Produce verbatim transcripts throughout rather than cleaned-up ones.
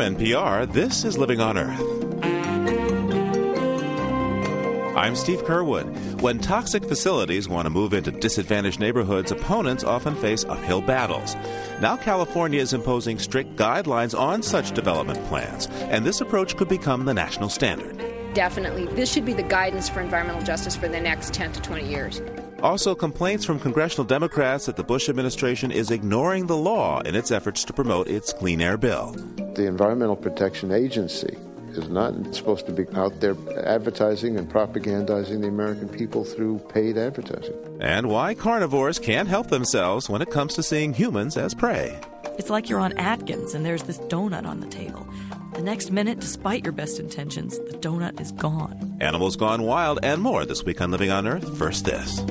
From N P R, this is Living on Earth. I'm Steve Curwood. When toxic facilities want to move into disadvantaged neighborhoods, opponents often face uphill battles. Now California is imposing strict guidelines on such development plans, and this approach could become the national standard. Definitely. This should be the guidance for environmental justice for the next ten to twenty years. Also, complaints from congressional Democrats that the Bush administration is ignoring the law in its efforts to promote its clean air bill. The Environmental Protection Agency is not supposed to be out there advertising and propagandizing the American people through paid advertising. And why carnivores can't help themselves when it comes to seeing humans as prey. It's like you're on Atkins and there's this donut on the table. The next minute, despite your best intentions, the donut is gone. Animals Gone Wild and more this week on Living on Earth. First, this.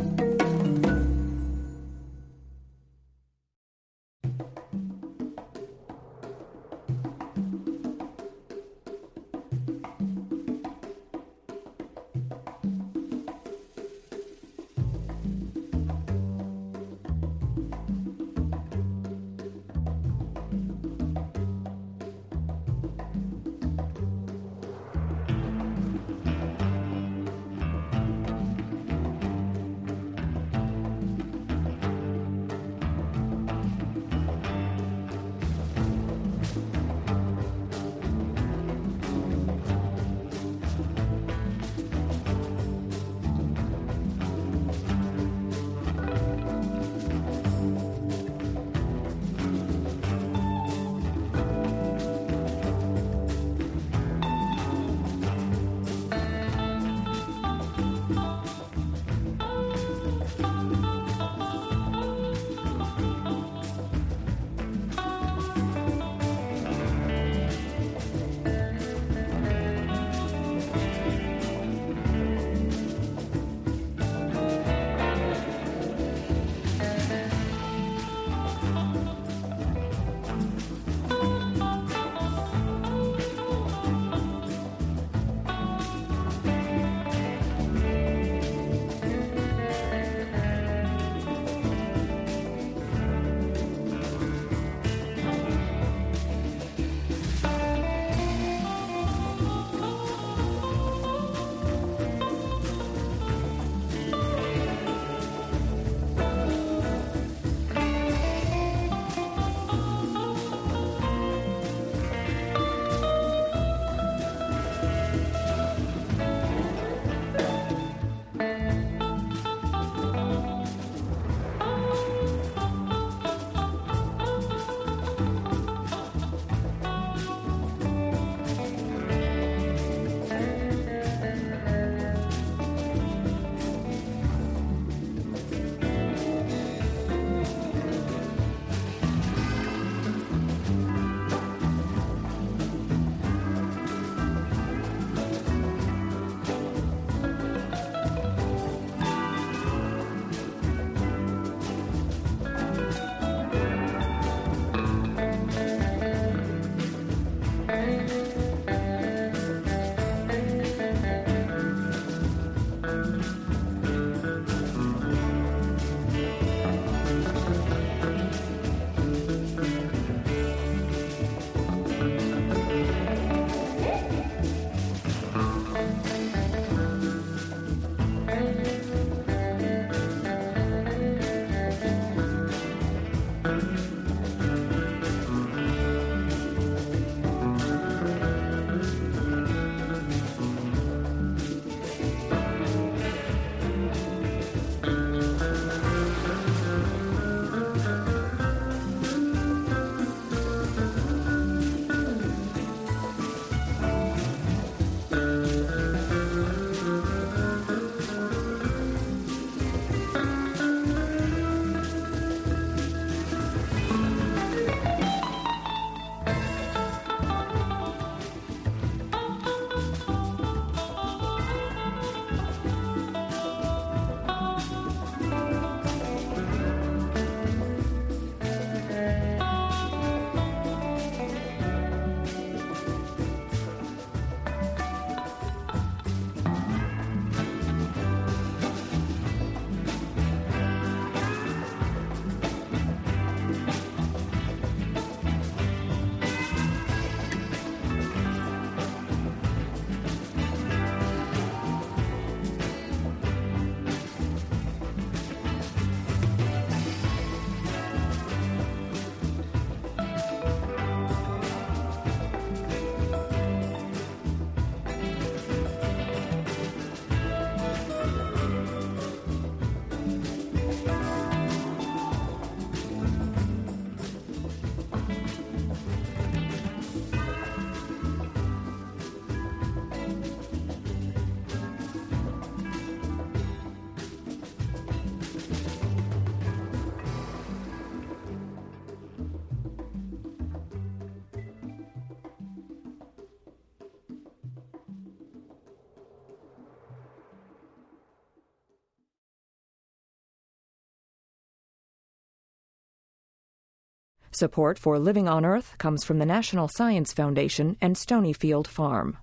Support for Living on Earth comes from the National Science Foundation and Stonyfield Farm.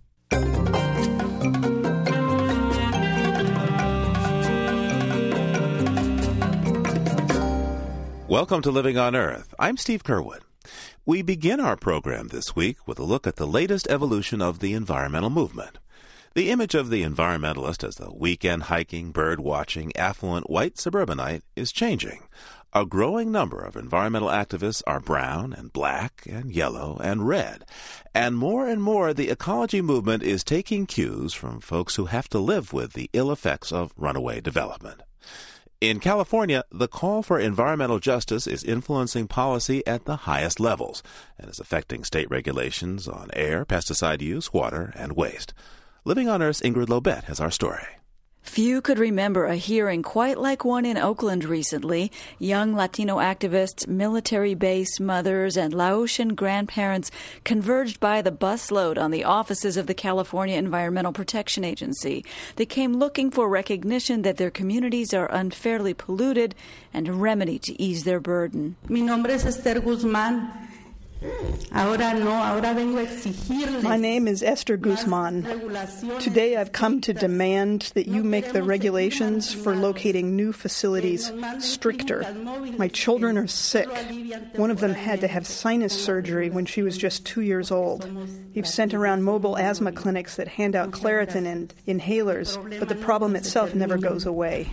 Welcome to Living on Earth. I'm Steve Curwood. We begin our program this week with a look at the latest evolution of the environmental movement. The image of the environmentalist as the weekend hiking, bird watching, affluent white suburbanite is changing. A growing number of environmental activists are brown and black and yellow and red. And more and more, the ecology movement is taking cues from folks who have to live with the ill effects of runaway development. In California, the call for environmental justice is influencing policy at the highest levels and is affecting state regulations on air, pesticide use, water, and waste. Living on Earth's Ingrid Lobet has our story. Few could remember a hearing quite like one in Oakland recently. Young Latino activists, military base mothers, and Laotian grandparents converged by the busload on the offices of the California Environmental Protection Agency. They came looking for recognition that their communities are unfairly polluted and a remedy to ease their burden. Mi nombre es Esther Guzman. My name is Esther Guzman. Today I've come to demand that you make the regulations for locating new facilities stricter. My children are sick. One of them had to have sinus surgery when she was just two years old. You've sent around mobile asthma clinics that hand out Claritin and inhalers, but the problem itself never goes away.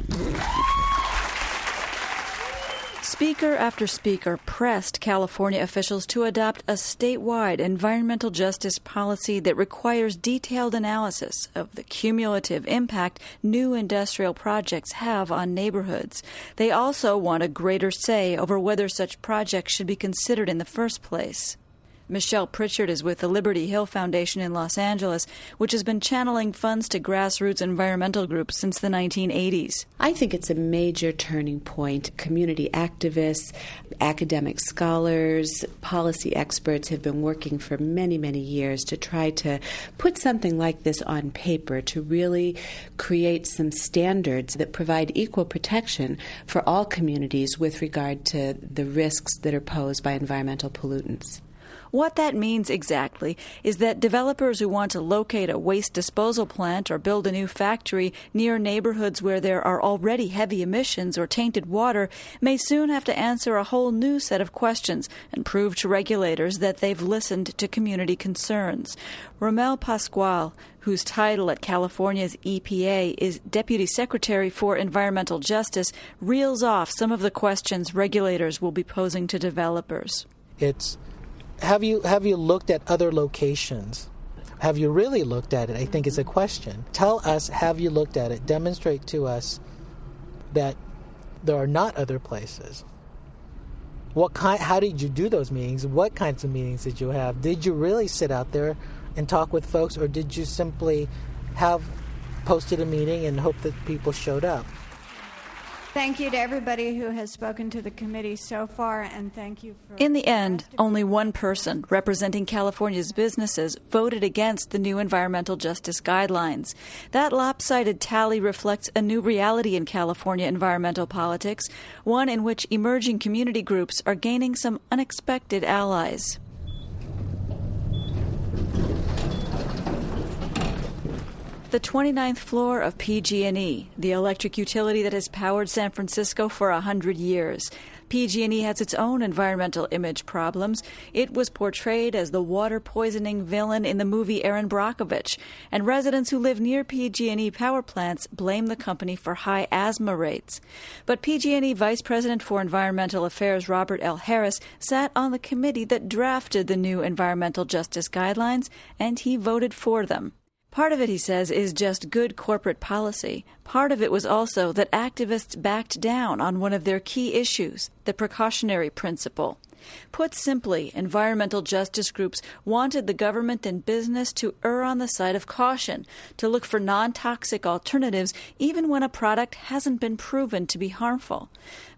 Speaker after speaker pressed California officials to adopt a statewide environmental justice policy that requires detailed analysis of the cumulative impact new industrial projects have on neighborhoods. They also want a greater say over whether such projects should be considered in the first place. Michelle Pritchard is with the Liberty Hill Foundation in Los Angeles, which has been channeling funds to grassroots environmental groups since the nineteen eighties. I think it's a major turning point. Community activists, academic scholars, policy experts have been working for many, many years to try to put something like this on paper to really create some standards that provide equal protection for all communities with regard to the risks that are posed by environmental pollutants. What that means exactly is that developers who want to locate a waste disposal plant or build a new factory near neighborhoods where there are already heavy emissions or tainted water may soon have to answer a whole new set of questions and prove to regulators that they've listened to community concerns. Romel Pascual, whose title at California's E P A is Deputy Secretary for Environmental Justice, reels off some of the questions regulators will be posing to developers. It's Have you have you looked at other locations? Have you really looked at it? I think is a question. Tell us, have you looked at it? Demonstrate to us that there are not other places. What kind? How did you do those meetings? What kinds of meetings did you have? Did you really sit out there and talk with folks, or did you simply have posted a meeting and hope that people showed up? Thank you to everybody who has spoken to the committee so far, and thank you for... In the end, only one person representing California's businesses voted against the new environmental justice guidelines. That lopsided tally reflects a new reality in California environmental politics, one in which emerging community groups are gaining some unexpected allies. The twenty-ninth floor of P G and E, the electric utility that has powered San Francisco for a hundred years. P G and E has its own environmental image problems. It was portrayed as the water poisoning villain in the movie Erin Brockovich, and residents who live near P G and E power plants blame the company for high asthma rates. But P G and E Vice President for Environmental Affairs Robert L. Harris sat on the committee that drafted the new environmental justice guidelines, and he voted for them. Part of it, he says, is just good corporate policy. Part of it was also that activists backed down on one of their key issues, the precautionary principle. Put simply, environmental justice groups wanted the government and business to err on the side of caution, to look for non-toxic alternatives even when a product hasn't been proven to be harmful.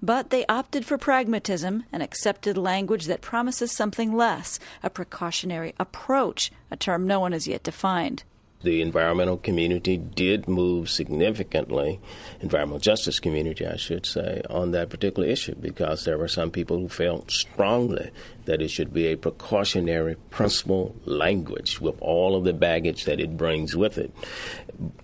But they opted for pragmatism and accepted language that promises something less, a precautionary approach, a term no one has yet defined. the environmental community did move significantly, environmental justice community, I should say, on that particular issue, because there were some people who felt strongly that it should be a precautionary principle language with all of the baggage that it brings with it.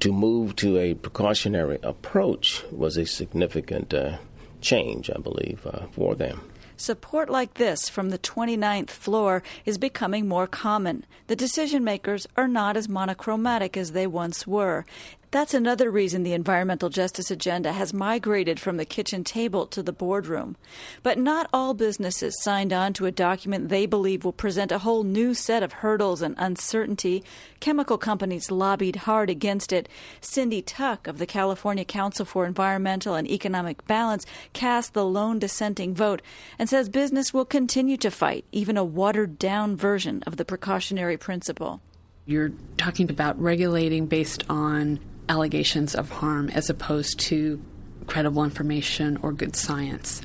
To move to a precautionary approach was a significant uh, change, I believe, uh, for them. Support like this from the twenty-ninth floor is becoming more common. The decision makers are not as monochromatic as they once were. That's another reason the environmental justice agenda has migrated from the kitchen table to the boardroom. But not all businesses signed on to a document they believe will present a whole new set of hurdles and uncertainty. Chemical companies lobbied hard against it. Cindy Tuck of the California Council for Environmental and Economic Balance cast the lone dissenting vote and says business will continue to fight even a watered-down version of the precautionary principle. You're talking about regulating based on allegations of harm as opposed to credible information or good science.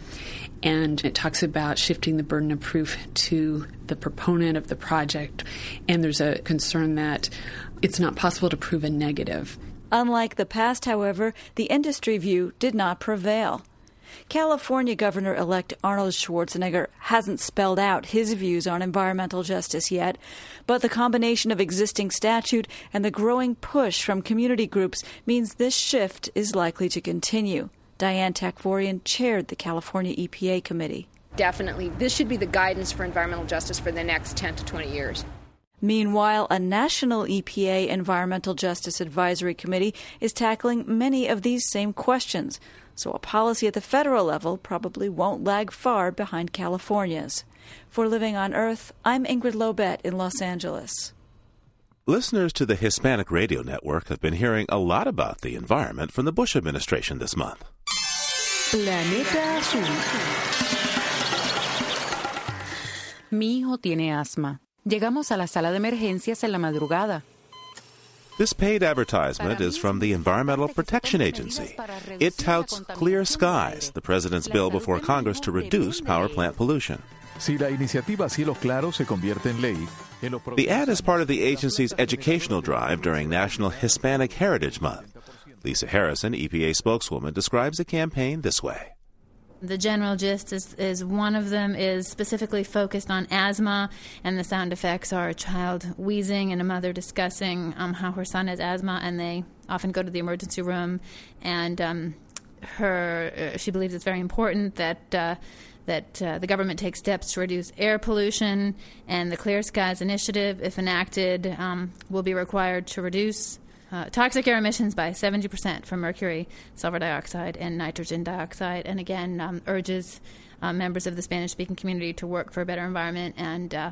And it talks about shifting the burden of proof to the proponent of the project. And there's a concern that it's not possible to prove a negative. Unlike the past, however, the industry view did not prevail. California Governor-elect Arnold Schwarzenegger hasn't spelled out his views on environmental justice yet, but the combination of existing statute and the growing push from community groups means this shift is likely to continue. Diane Takvorian chaired the California E P A committee. Definitely, this should be the guidance for environmental justice for the next ten to twenty years. Meanwhile, a national E P A Environmental Justice Advisory Committee is tackling many of these same questions, so a policy at the federal level probably won't lag far behind California's. For Living on Earth, I'm Ingrid Lobet in Los Angeles. Listeners to the Hispanic Radio Network have been hearing a lot about the environment from the Bush administration this month. Planeta Azul. Mi hijo tiene asma. Llegamos a la sala de emergencias en la madrugada. This paid advertisement is from the Environmental Protection Agency. It touts Clear Skies, the president's bill before Congress to reduce power plant pollution. The ad is part of the agency's educational drive during National Hispanic Heritage Month. Lisa Harrison, E P A spokeswoman, describes the campaign this way. The general gist is, is one of them is specifically focused on asthma, and the sound effects are a child wheezing and a mother discussing um, how her son has asthma, and they often go to the emergency room. And um, her uh, she believes it's very important that uh, that uh, the government takes steps to reduce air pollution, and the Clear Skies Initiative, if enacted, um, will be required to reduce Uh, toxic air emissions by seventy percent from mercury, sulfur dioxide, and nitrogen dioxide, and again um, urges uh, members of the Spanish-speaking community to work for a better environment and uh,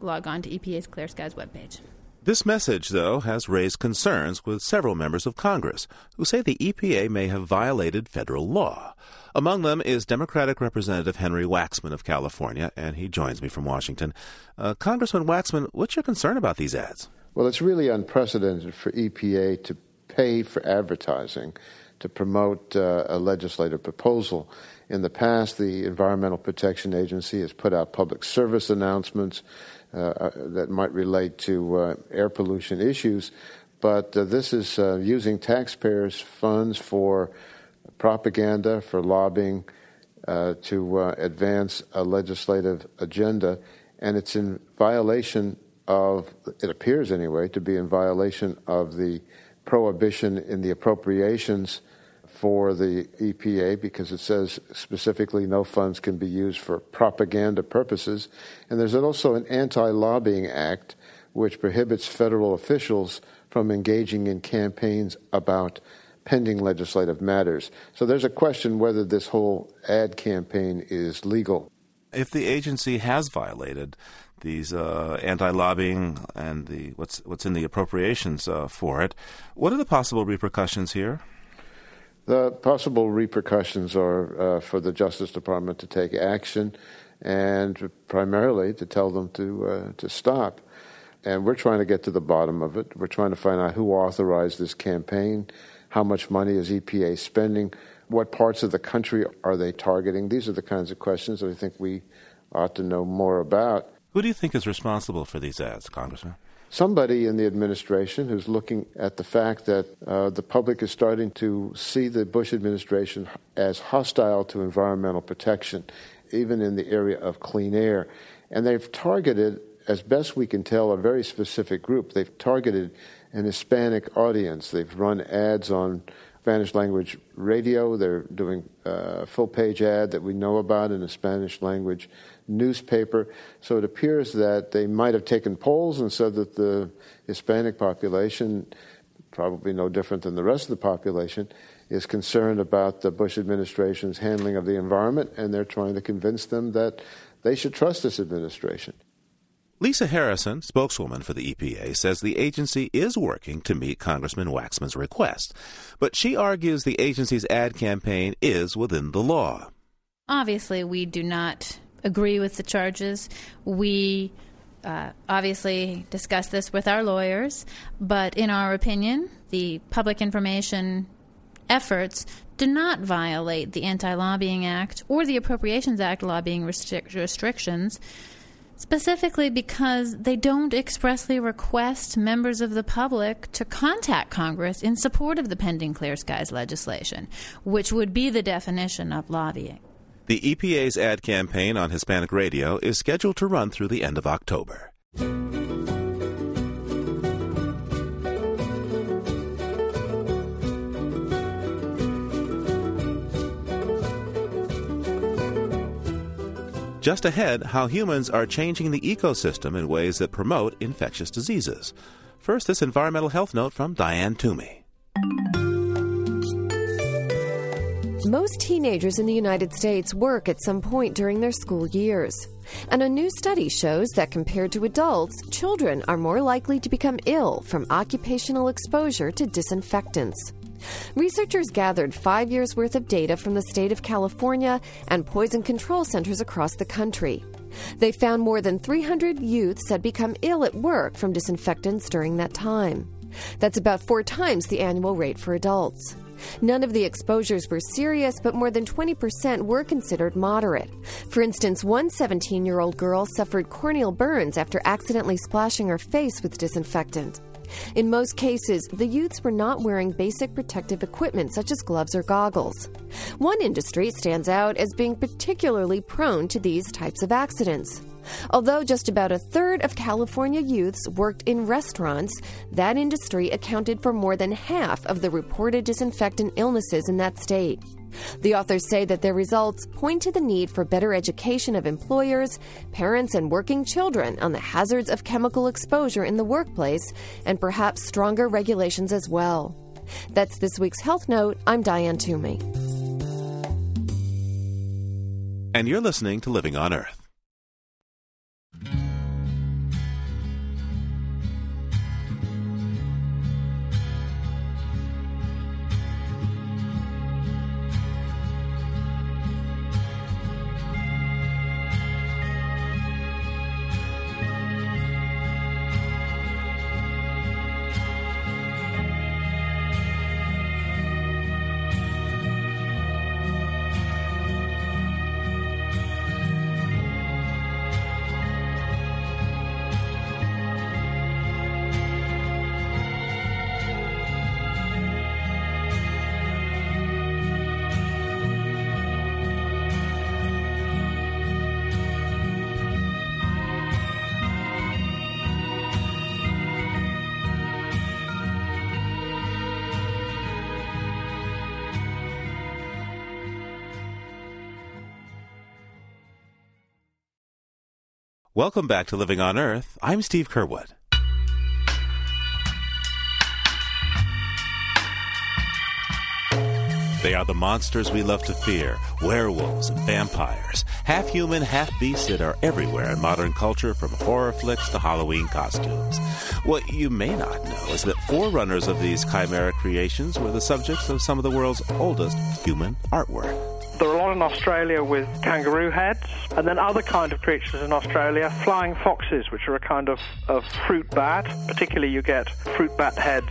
log on to E P A's Clear Skies webpage. This message, though, has raised concerns with several members of Congress who say the E P A may have violated federal law. Among them is Democratic Representative Henry Waxman of California, and he joins me from Washington. Uh, Congressman Waxman, what's your concern about these ads? Well, it's really unprecedented for E P A to pay for advertising to promote uh, a legislative proposal. In the past, the Environmental Protection Agency has put out public service announcements uh, that might relate to uh, air pollution issues, but uh, this is uh, using taxpayers' funds for propaganda, for lobbying, uh, to uh, advance a legislative agenda, and it's in violation of, it appears anyway, to be in violation of the prohibition in the appropriations for the E P A, because it says specifically no funds can be used for propaganda purposes. And there's also an anti-lobbying act which prohibits federal officials from engaging in campaigns about pending legislative matters. So there's a question whether this whole ad campaign is legal. If the agency has violated these uh, anti-lobbying and the what's what's in the appropriations uh, for it, what are the possible repercussions here? The possible repercussions are uh, for the Justice Department to take action and primarily to tell them to uh, to stop. And we're trying to get to the bottom of it. We're trying to find out who authorized this campaign, how much money is E P A spending, what parts of the country are they targeting. These are the kinds of questions that I think we ought to know more about. Who do you think is responsible for these ads, Congressman? somebody in the administration who's looking at the fact that uh, the public is starting to see the Bush administration as hostile to environmental protection, even in the area of clean air. And they've targeted, as best we can tell, a very specific group. They've targeted an Hispanic audience. They've run ads on Spanish language radio. They're doing a full page ad that we know about in a Spanish language newspaper. So it appears that they might have taken polls and said that the Hispanic population, probably no different than the rest of the population, is concerned about the Bush administration's handling of the environment, and they're trying to convince them that they should trust this administration. Lisa Harrison, spokeswoman for the E P A, says the agency is working to meet Congressman Waxman's request, but she argues the agency's ad campaign is within the law. Obviously, we do not agree with the charges. We uh, obviously discuss this with our lawyers, but in our opinion, the public information efforts do not violate the Anti-Lobbying Act or the Appropriations Act lobbying restric- restrictions, specifically because they don't expressly request members of the public to contact Congress in support of the pending Clear Skies legislation, which would be the definition of lobbying. The E P A's ad campaign on Hispanic radio is scheduled to run through the end of October. Just ahead, how humans are changing the ecosystem in ways that promote infectious diseases. First, this environmental health note from Diane Toomey. Most teenagers in the United States work at some point during their school years. And a new study shows that compared to adults, children are more likely to become ill from occupational exposure to disinfectants. Researchers gathered five years' worth of data from the state of California and poison control centers across the country. They found more than three hundred youths had become ill at work from disinfectants during that time. That's about four times the annual rate for adults. None of the exposures were serious, but more than twenty percent were considered moderate. For instance, one seventeen-year-old girl suffered corneal burns after accidentally splashing her face with disinfectant. In most cases, the youths were not wearing basic protective equipment such as gloves or goggles. One industry stands out as being particularly prone to these types of accidents. Although just about a third of California youths worked in restaurants, that industry accounted for more than half of the reported disinfectant illnesses in that state. The authors say that their results point to the need for better education of employers, parents, and working children on the hazards of chemical exposure in the workplace, and perhaps stronger regulations as well. That's this week's Health Note. I'm Diane Toomey. And you're listening to Living on Earth. Welcome back to Living on Earth. I'm Steve Curwood. They are the monsters we love to fear, werewolves and vampires. Half human, half beast that are everywhere in modern culture, from horror flicks to Halloween costumes. What you may not know is that forerunners of these chimera creations were the subjects of some of the world's oldest human artwork. There are a lot in Australia with kangaroo heads, and then other kind of creatures in Australia, flying foxes, which are a kind of, of fruit bat. Particularly you get fruit bat heads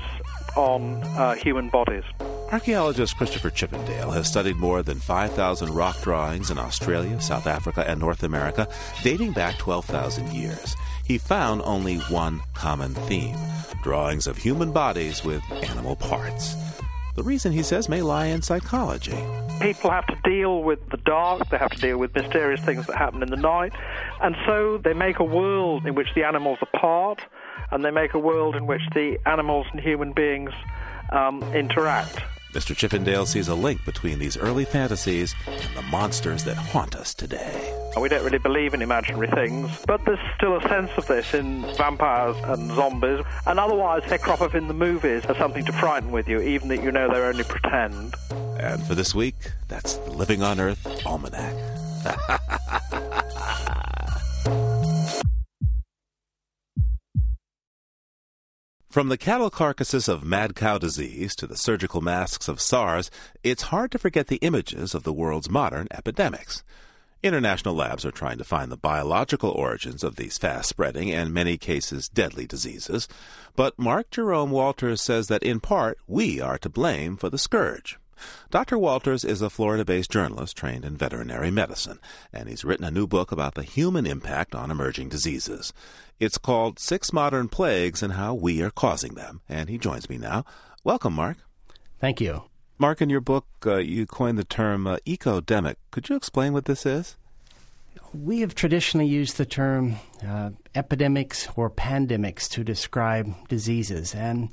on uh, human bodies. Archaeologist Christopher Chippendale has studied more than five thousand rock drawings in Australia, South Africa, and North America, dating back twelve thousand years. he found only one common theme: drawings of human bodies with animal parts. The reason, he says, may lie in psychology. People have to deal with the dark, they have to deal with mysterious things that happen in the night, and so they make a world in which the animals are part, and they make a world in which the animals and human beings um, interact. Mister Chippendale sees a link between these early fantasies and the monsters that haunt us today. We don't really believe in imaginary things, but there's still a sense of this in vampires and zombies, and otherwise they crop up in the movies as something to frighten with you, even that you know they're only pretend. And for this week, that's the Living on Earth Almanac. From the cattle carcasses of mad cow disease to the surgical masks of SARS, it's hard to forget the images of the world's modern epidemics. International labs are trying to find the biological origins of these fast-spreading and, in many cases, deadly diseases. But Mark Jerome Walters says that, in part, we are to blame for the scourge. Doctor Walters is a Florida-based journalist trained in veterinary medicine, and he's written a new book about the human impact on emerging diseases. It's called Six Modern Plagues and How We Are Causing Them, and he joins me now. Welcome, Mark. Thank you. Mark, in your book, uh, you coined the term uh, ecodemic. Could you explain what this is? We have traditionally used the term uh, epidemics or pandemics to describe diseases, and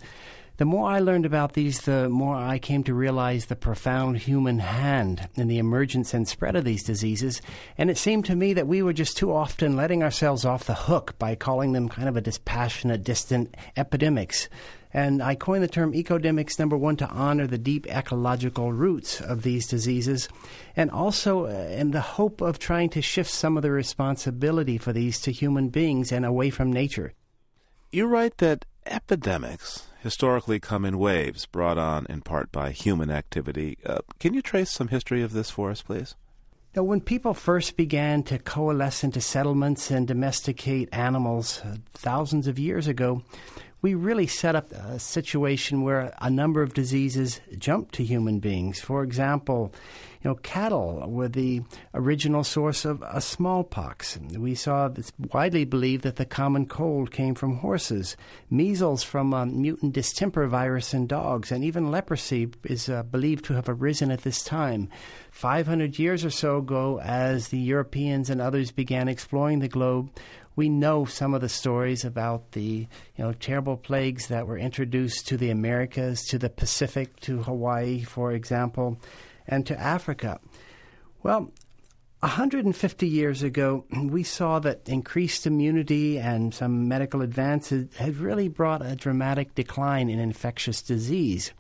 the more I learned about these, the more I came to realize the profound human hand in the emergence and spread of these diseases. And it seemed to me that we were just too often letting ourselves off the hook by calling them kind of a dispassionate, distant epidemics. And I coined the term ecodemics, number one, to honor the deep ecological roots of these diseases, and also in the hope of trying to shift some of the responsibility for these to human beings and away from nature. You write that epidemics historically come in waves, brought on in part by human activity. Uh, can you trace some history of this for us, please? Now, when people first began to coalesce into settlements and domesticate animals uh, thousands of years ago, we really set up a situation where a number of diseases jumped to human beings. For example, you know, cattle were the original source of a smallpox. We saw it's widely believed that the common cold came from horses, measles from a mutant distemper virus in dogs, and even leprosy is uh, believed to have arisen at this time. five hundred years or so ago, as the Europeans and others began exploring the globe, we know some of the stories about the, you know, terrible plagues that were introduced to the Americas, to the Pacific, to Hawaii, for example, and to Africa. Well, one hundred fifty years ago, we saw that increased immunity and some medical advances had really brought a dramatic decline in infectious disease.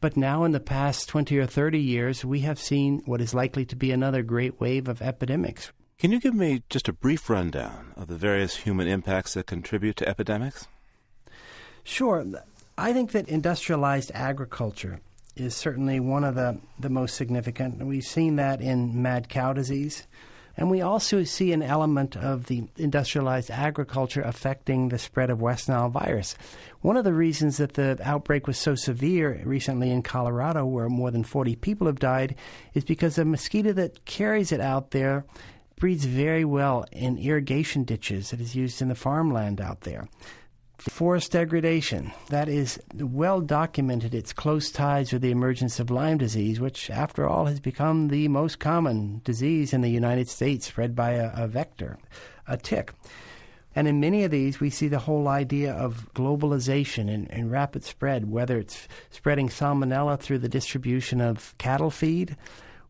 But now in the past twenty or thirty years, we have seen what is likely to be another great wave of epidemics. Can you give me just a brief rundown of the various human impacts that contribute to epidemics? Sure. I think that industrialized agriculture is certainly one of the, the most significant. We've seen that in mad cow disease. And we also see an element of the industrialized agriculture affecting the spread of West Nile virus. One of the reasons that the outbreak was so severe recently in Colorado, where more than forty people have died, is because the mosquito that carries it out there breeds very well in irrigation ditches that is used in the farmland out there. Forest degradation, that is well documented, its close ties with the emergence of Lyme disease, which, after all, has become the most common disease in the United States, spread by a, a vector, a tick. And in many of these, we see the whole idea of globalization and, and rapid spread, whether it's spreading salmonella through the distribution of cattle feed,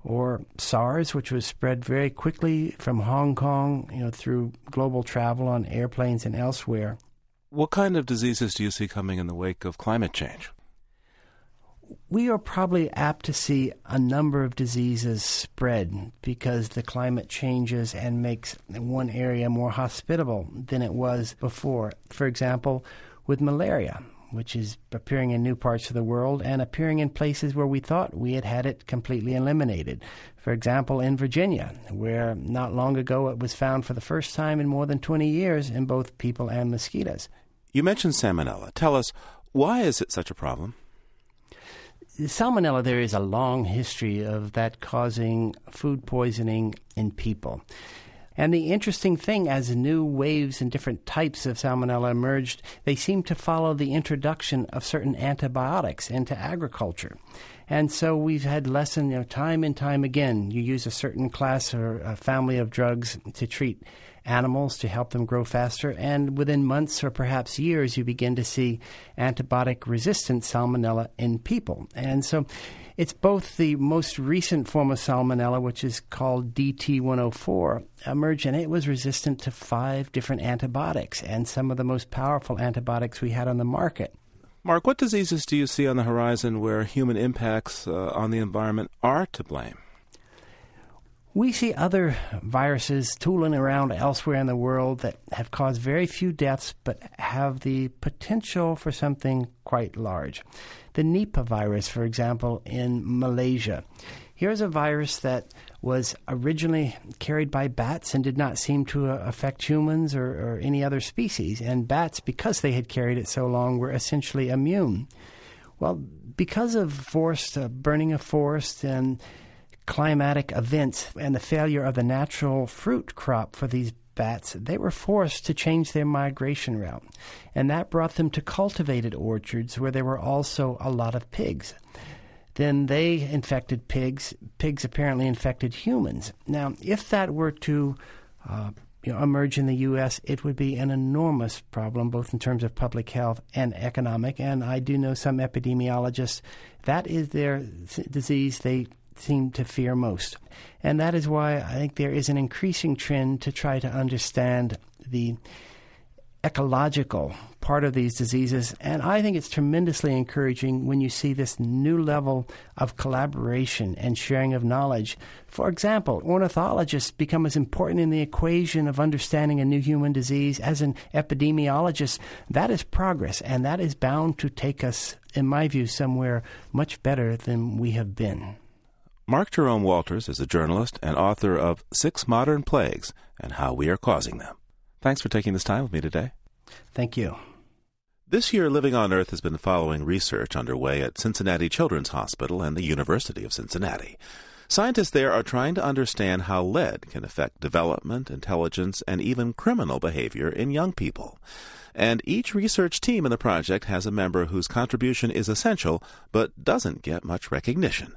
or SARS, which was spread very quickly from Hong Kong, you know, through global travel on airplanes and elsewhere. What kind of diseases do you see coming in the wake of climate change? We are probably apt to see a number of diseases spread because the climate changes and makes one area more hospitable than it was before. For example, with malaria, which is appearing in new parts of the world and appearing in places where we thought we had had it completely eliminated. For example, in Virginia, where not long ago it was found for the first time in more than twenty years in both people and mosquitoes. You mentioned salmonella. Tell us, why is it such a problem? Salmonella, there is a long history of that causing food poisoning in people. And the interesting thing, as new waves and different types of salmonella emerged, they seemed to follow the introduction of certain antibiotics into agriculture. And so we've had lesson, you know, time and time again, you use a certain class or a family of drugs to treat animals to help them grow faster, and within months or perhaps years, you begin to see antibiotic-resistant salmonella in people. And so it's both the most recent form of salmonella, which is called D T one oh four, emerged, and it was resistant to five different antibiotics and some of the most powerful antibiotics we had on the market. Mark, what diseases do you see on the horizon where human impacts uh, on the environment are to blame? We see other viruses tooling around elsewhere in the world that have caused very few deaths but have the potential for something quite large. The Nipah virus, for example, in Malaysia. Here's a virus that was originally carried by bats and did not seem to affect humans or, or any other species. And bats, because they had carried it so long, were essentially immune. Well, because of forest, uh, burning of forests and climatic events and the failure of the natural fruit crop for these bats, they were forced to change their migration route. And that brought them to cultivated orchards where there were also a lot of pigs. Then they infected pigs. Pigs apparently infected humans. Now, if that were to uh, you know, emerge in the U S, it would be an enormous problem, both in terms of public health and economic. And I do know some epidemiologists, that is their disease they seem to fear most. And that is why I think there is an increasing trend to try to understand the ecological part of these diseases. And I think it's tremendously encouraging when you see this new level of collaboration and sharing of knowledge. For example, ornithologists become as important in the equation of understanding a new human disease as an epidemiologist. That is progress, and that is bound to take us, in my view, somewhere much better than we have been. Mark Jerome Walters is a journalist and author of Six Modern Plagues and How We Are Causing Them. Thanks for taking this time with me today. Thank you. This year, Living on Earth has been following research underway at Cincinnati Children's Hospital and the University of Cincinnati. Scientists there are trying to understand how lead can affect development, intelligence, and even criminal behavior in young people. And each research team in the project has a member whose contribution is essential but doesn't get much recognition.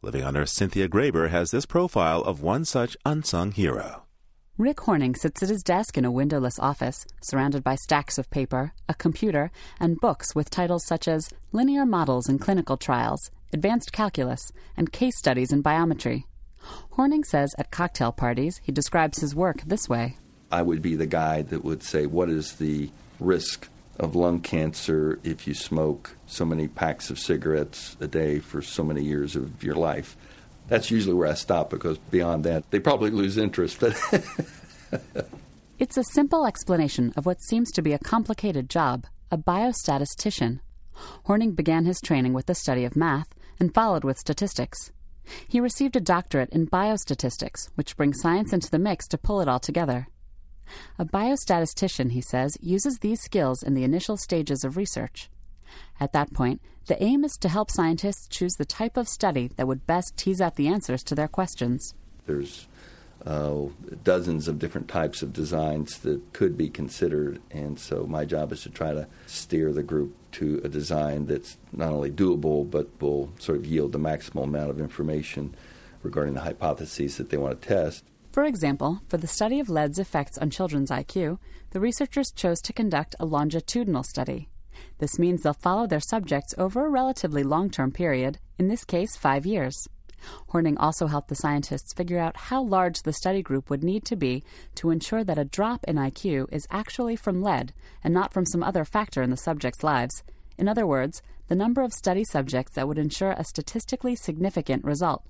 Living on Earth's Cynthia Graber has this profile of one such unsung hero. Rick Horning sits at his desk in a windowless office, surrounded by stacks of paper, a computer, and books with titles such as Linear Models in Clinical Trials, Advanced Calculus, and Case Studies in Biometry. Horning says at cocktail parties he describes his work this way. I would be the guy that would say, what is the risk of lung cancer if you smoke so many packs of cigarettes a day for so many years of your life? That's usually where I stop, because beyond that, they probably lose interest. It's a simple explanation of what seems to be a complicated job, a biostatistician. Horning began his training with the study of math and followed with statistics. He received a doctorate in biostatistics, which brings science into the mix to pull it all together. A biostatistician, he says, uses these skills in the initial stages of research. At that point, the aim is to help scientists choose the type of study that would best tease out the answers to their questions. There's uh, dozens of different types of designs that could be considered, and so my job is to try to steer the group to a design that's not only doable, but will sort of yield the maximum amount of information regarding the hypotheses that they want to test. For example, for the study of lead's effects on children's I Q, the researchers chose to conduct a longitudinal study. This means they'll follow their subjects over a relatively long-term period, in this case five years. Horning also helped the scientists figure out how large the study group would need to be to ensure that a drop in I Q is actually from lead and not from some other factor in the subjects' lives. In other words, the number of study subjects that would ensure a statistically significant result.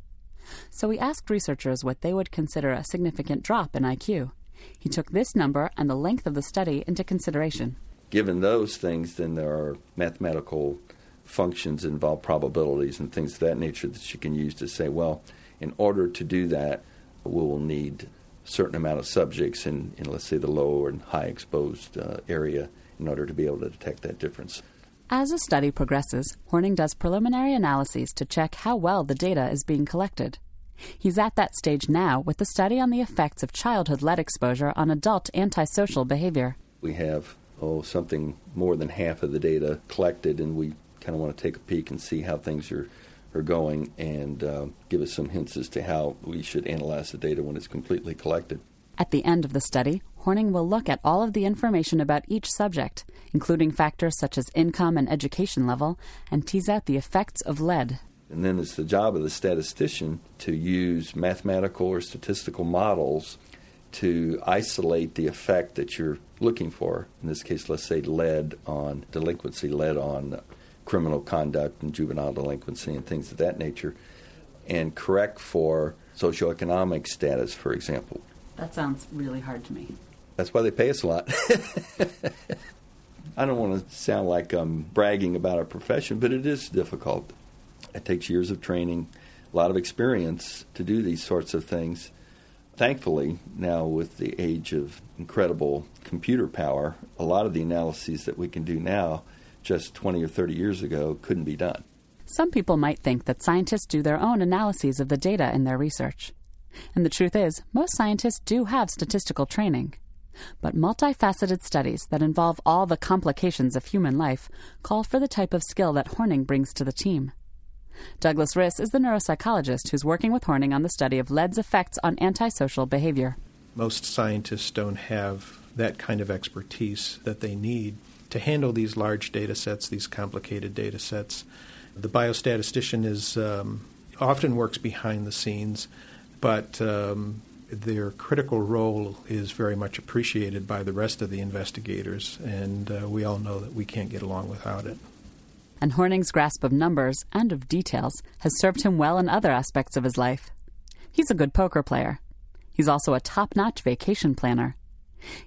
So he asked researchers what they would consider a significant drop in I Q. He took this number and the length of the study into consideration. Given those things, then there are mathematical functions involved, probabilities and things of that nature that you can use to say, well, in order to do that, we will need a certain amount of subjects in, in let's say, the low and high exposed uh, area in order to be able to detect that difference. As a study progresses, Horning does preliminary analyses to check how well the data is being collected. He's at that stage now with the study on the effects of childhood lead exposure on adult antisocial behavior. We have, oh, something more than half of the data collected, and we kind of want to take a peek and see how things are, are going and uh, give us some hints as to how we should analyze the data when it's completely collected. At the end of the study, Horning will look at all of the information about each subject, including factors such as income and education level, and tease out the effects of lead. And then it's the job of the statistician to use mathematical or statistical models to isolate the effect that you're looking for. In this case, let's say lead on delinquency, lead on criminal conduct and juvenile delinquency and things of that nature, and correct for socioeconomic status, for example. That sounds really hard to me. That's why they pay us a lot. I don't want to sound like I'm bragging about our profession, but it is difficult. It takes years of training, a lot of experience to do these sorts of things. Thankfully, now with the age of incredible computer power, a lot of the analyses that we can do now just twenty or thirty years ago couldn't be done. Some people might think that scientists do their own analyses of the data in their research. And the truth is, most scientists do have statistical training. But multifaceted studies that involve all the complications of human life call for the type of skill that Horning brings to the team. Douglas Riss is the neuropsychologist who's working with Horning on the study of lead's effects on antisocial behavior. Most scientists don't have that kind of expertise that they need to handle these large data sets, these complicated data sets. The biostatistician is um, often works behind the scenes, but um, their critical role is very much appreciated by the rest of the investigators, and uh, we all know that we can't get along without it. And Horning's grasp of numbers and of details has served him well in other aspects of his life. He's a good poker player. He's also a top-notch vacation planner.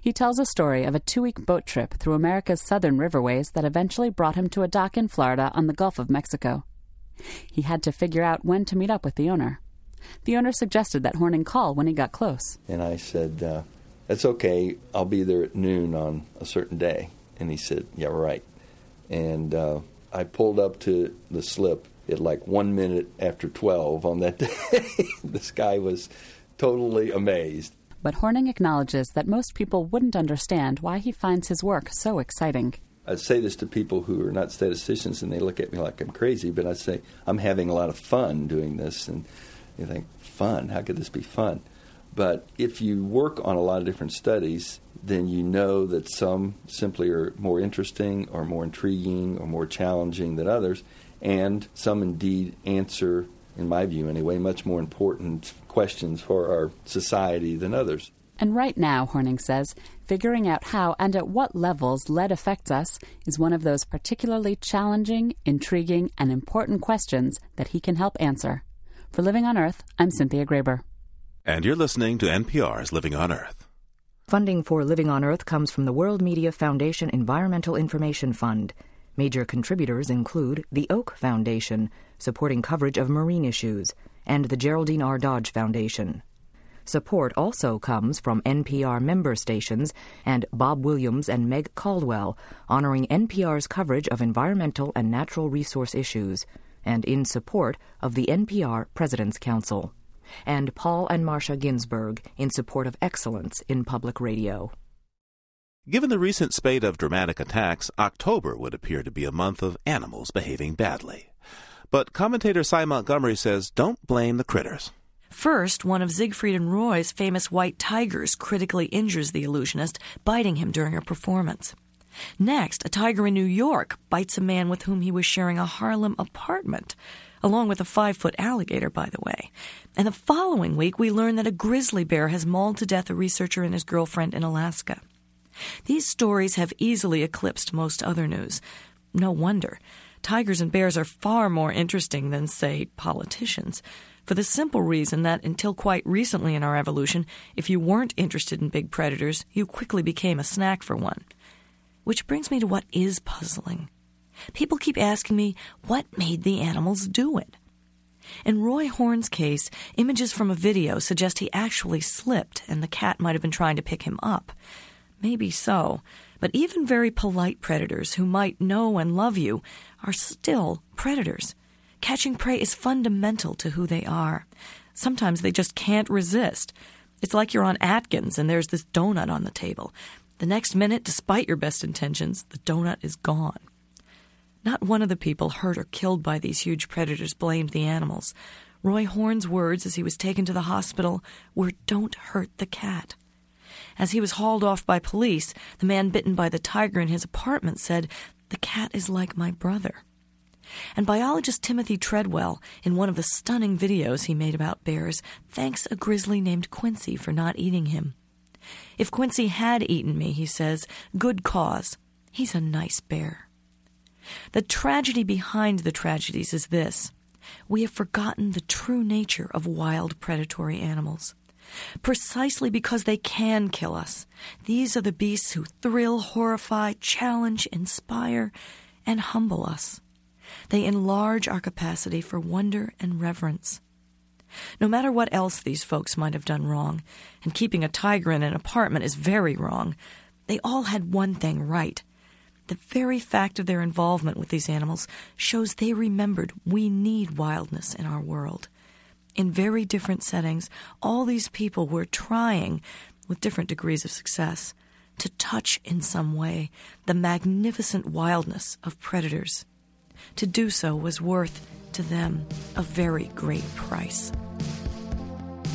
He tells a story of a two-week boat trip through America's southern riverways that eventually brought him to a dock in Florida on the Gulf of Mexico. He had to figure out when to meet up with the owner. The owner suggested that Horning call when he got close. And I said, uh, that's okay, I'll be there at noon on a certain day. And he said, yeah, right. And uh, I pulled up to the slip at like one minute after twelve on that day. This guy was totally amazed. But Horning acknowledges that most people wouldn't understand why he finds his work so exciting. I say this to people who are not statisticians, and they look at me like I'm crazy, but I say, I'm having a lot of fun doing this. And you think, fun? How could this be fun? But if you work on a lot of different studies, then you know that some simply are more interesting or more intriguing or more challenging than others, and some indeed answer, in my view anyway, much more important questions for our society than others. And right now, Horning says, figuring out how and at what levels lead affects us is one of those particularly challenging, intriguing, and important questions that he can help answer. For Living on Earth, I'm Cynthia Graber. And you're listening to N P R's Living on Earth. Funding for Living on Earth comes from the World Media Foundation Environmental Information Fund. Major contributors include the Oak Foundation, supporting coverage of marine issues, and the Geraldine R. Dodge Foundation. Support also comes from N P R member stations and Bob Williams and Meg Caldwell, honoring N P R's coverage of environmental and natural resource issues, and in support of the N P R President's Council, and Paul and Marcia Ginsberg in support of excellence in public radio. Given the recent spate of dramatic attacks, October would appear to be a month of animals behaving badly. But commentator Cy Montgomery says don't blame the critters. First, one of Siegfried and Roy's famous white tigers critically injures the illusionist, biting him during a performance. Next, a tiger in New York bites a man with whom he was sharing a Harlem apartment, along with a five-foot alligator, by the way. And the following week, we learn that a grizzly bear has mauled to death a researcher and his girlfriend in Alaska. These stories have easily eclipsed most other news. No wonder. Tigers and bears are far more interesting than, say, politicians, for the simple reason that until quite recently in our evolution, if you weren't interested in big predators, you quickly became a snack for one. Which brings me to what is puzzling. People keep asking me, what made the animals do it? In Roy Horn's case, images from a video suggest he actually slipped and the cat might have been trying to pick him up. Maybe so, but even very polite predators who might know and love you are still predators. Catching prey is fundamental to who they are. sometimes they just can't resist. It's like you're on Atkins and there's this donut on the table. The next minute, despite your best intentions, the donut is gone. Not one of the people hurt or killed by these huge predators blamed the animals. Roy Horn's words as he was taken to the hospital were, "Don't hurt the cat." As he was hauled off by police, the man bitten by the tiger in his apartment said, "The cat is like my brother." And biologist Timothy Treadwell, in one of the stunning videos he made about bears, thanks a grizzly named Quincy for not eating him. "If Quincy had eaten me," he says, "good cause. He's a nice bear." The tragedy behind the tragedies is this. We have forgotten the true nature of wild predatory animals. Precisely because they can kill us, these are the beasts who thrill, horrify, challenge, inspire, and humble us. They enlarge our capacity for wonder and reverence. No matter what else these folks might have done wrong, and keeping a tiger in an apartment is very wrong, they all had one thing right. The very fact of their involvement with these animals shows they remembered we need wildness in our world. In very different settings, all these people were trying, with different degrees of success, to touch in some way the magnificent wildness of predators. To do so was worth, to them, a very great price.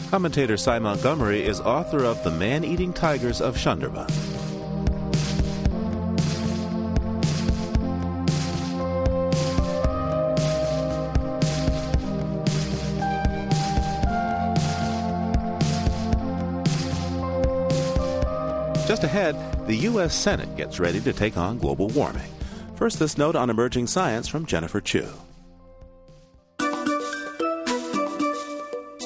Commentator Cy Montgomery is author of The Man-Eating Tigers of Chunderma. Just ahead, the U S Senate gets ready to take on global warming. First, this note on emerging science from Jennifer Chu.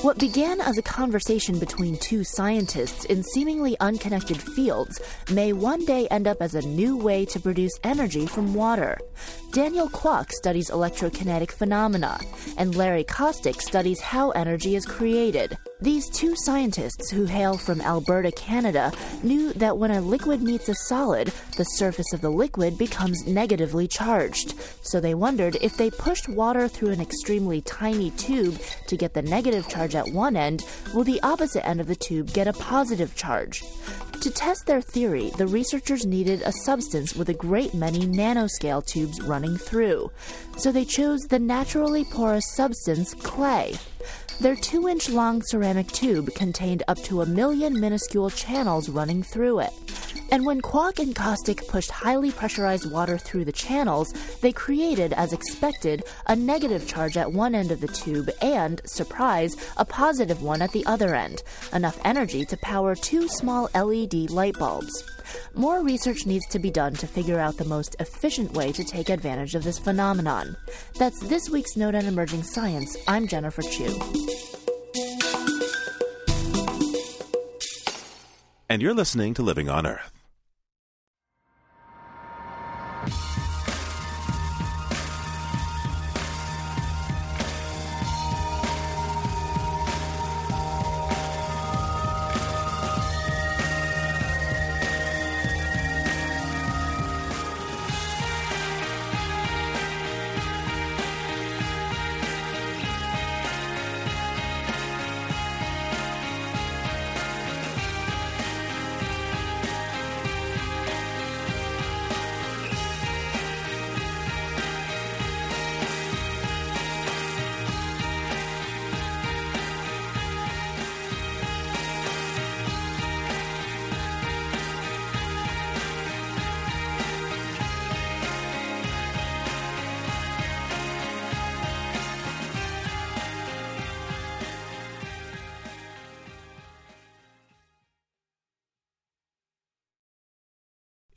What began as a conversation between two scientists in seemingly unconnected fields may one day end up as a new way to produce energy from water. Daniel Kwok studies electrokinetic phenomena, and Larry Kostick studies how energy is created. These two scientists, who hail from Alberta, Canada, knew that when a liquid meets a solid, the surface of the liquid becomes negatively charged. So they wondered if they pushed water through an extremely tiny tube to get the negative charge at one end, will the opposite end of the tube get a positive charge? To test their theory, the researchers needed a substance with a great many nanoscale tubes running through. So they chose the naturally porous substance, clay. Their two-inch-long ceramic tube contained up to a million minuscule channels running through it. And when Kwok and Kostick pushed highly pressurized water through the channels, they created, as expected, a negative charge at one end of the tube and, surprise, a positive one at the other end, enough energy to power two small L E D light bulbs. More research needs to be done to figure out the most efficient way to take advantage of this phenomenon. That's this week's Note on Emerging Science. I'm Jennifer Chu. And you're listening to Living on Earth.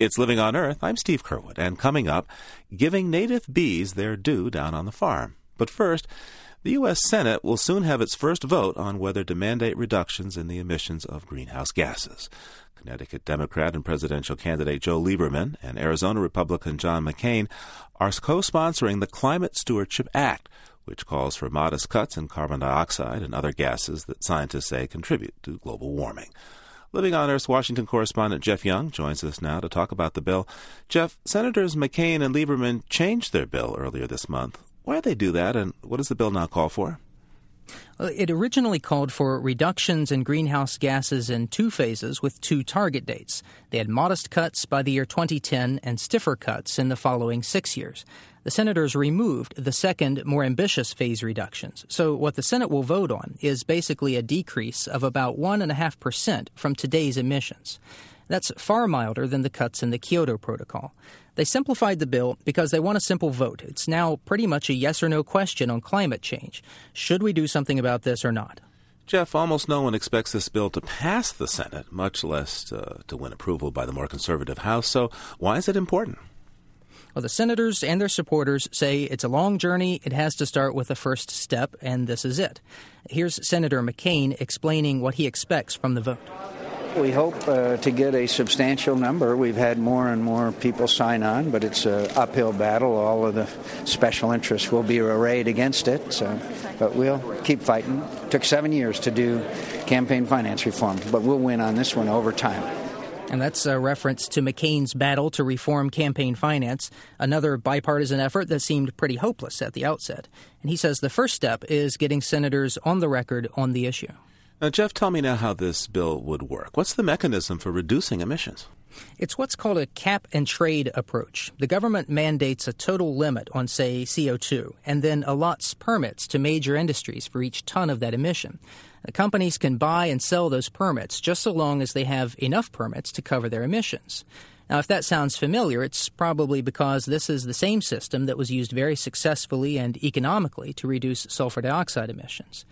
It's Living on Earth. I'm Steve Curwood, and coming up, giving native bees their due down on the farm. But first, the U S Senate will soon have its first vote on whether to mandate reductions in the emissions of greenhouse gases. Connecticut Democrat and presidential candidate Joe Lieberman and Arizona Republican John McCain are co-sponsoring the Climate Stewardship Act, which calls for modest cuts in carbon dioxide and other gases that scientists say contribute to global warming. Living on Earth's Washington correspondent Jeff Young joins us now to talk about the bill. Jeff, Senators McCain and Lieberman changed their bill earlier this month. Why did they do that, and what does the bill now call for? It originally called for reductions in greenhouse gases in two phases with two target dates. They had modest cuts by the year twenty ten and stiffer cuts in the following six years. The senators removed the second, more ambitious phase reductions. So what the Senate will vote on is basically a decrease of about one point five percent from today's emissions. That's far milder than the cuts in the Kyoto Protocol. They simplified the bill because they want a simple vote. It's now pretty much a yes or no question on climate change. Should we do something about this or not? Jeff, almost no one expects this bill to pass the Senate, much less uh, to win approval by the more conservative House. So why is it important? Well, the senators and their supporters say it's a long journey. It has to start with the first step, and this is it. Here's Senator McCain explaining what he expects from the vote. We hope uh, to get a substantial number. We've had more and more people sign on, but it's an uphill battle. All of the special interests will be arrayed against it, so, but we'll keep fighting. It took seven years to do campaign finance reform, but we'll win on this one over time. And that's a reference to McCain's battle to reform campaign finance, another bipartisan effort that seemed pretty hopeless at the outset. And he says the first step is getting senators on the record on the issue. Now, Jeff, tell me now how this bill would work. What's the mechanism for reducing emissions? It's what's called a cap-and-trade approach. The government mandates a total limit on, say, C O two, and then allots permits to major industries for each ton of that emission. The companies can buy and sell those permits just so long as they have enough permits to cover their emissions. Now, if that sounds familiar, it's probably because this is the same system that was used very successfully and economically to reduce sulfur dioxide emissions.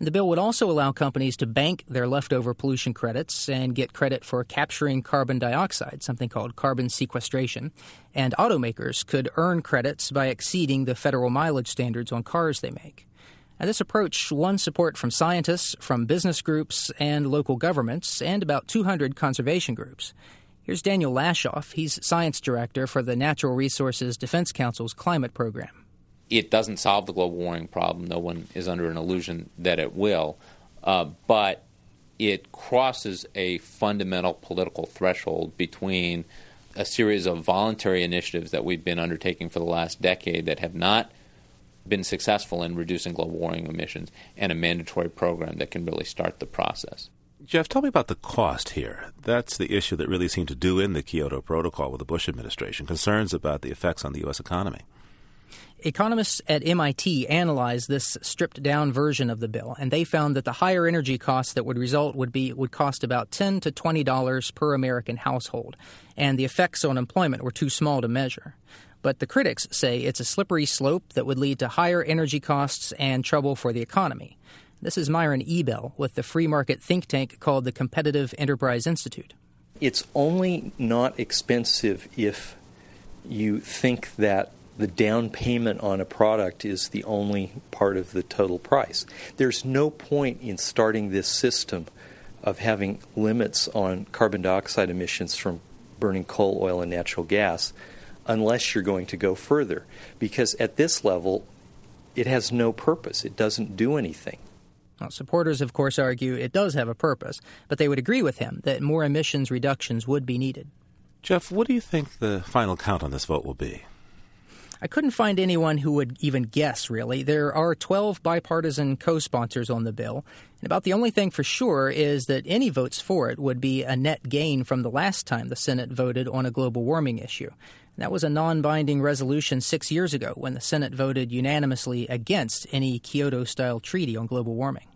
The bill would also allow companies to bank their leftover pollution credits and get credit for capturing carbon dioxide, something called carbon sequestration. And automakers could earn credits by exceeding the federal mileage standards on cars they make. Now, this approach won support from scientists, from business groups and local governments, and about two hundred conservation groups. Here's Daniel Lashoff. He's science director for the Natural Resources Defense Council's climate program. It doesn't solve the global warming problem. No one is under an illusion that it will. Uh, but it crosses a fundamental political threshold between a series of voluntary initiatives that we've been undertaking for the last decade that have not been successful in reducing global warming emissions and a mandatory program that can really start the process. Jeff, tell me about the cost here. That's the issue that really seemed to do in the Kyoto Protocol with the Bush administration, concerns about the effects on the U S economy. Economists at M I T analyzed this stripped-down version of the bill, and they found that the higher energy costs that would result would be would cost about ten to twenty dollars per American household, and the effects on employment were too small to measure. But the critics say it's a slippery slope that would lead to higher energy costs and trouble for the economy. This is Myron Ebel with the free market think tank called the Competitive Enterprise Institute. It's only not expensive if you think that the down payment on a product is the only part of the total price. There's no point in starting this system of having limits on carbon dioxide emissions from burning coal, oil, and natural gas unless you're going to go further, because at this level, it has no purpose. It doesn't do anything. Well, supporters, of course, argue it does have a purpose, but they would agree with him that more emissions reductions would be needed. Jeff, what do you think the final count on this vote will be? I couldn't find anyone who would even guess, really. There are twelve bipartisan co-sponsors on the bill, and about the only thing for sure is that any votes for it would be a net gain from the last time the Senate voted on a global warming issue. And that was a non-binding resolution six years ago when the Senate voted unanimously against any Kyoto-style treaty on global warming.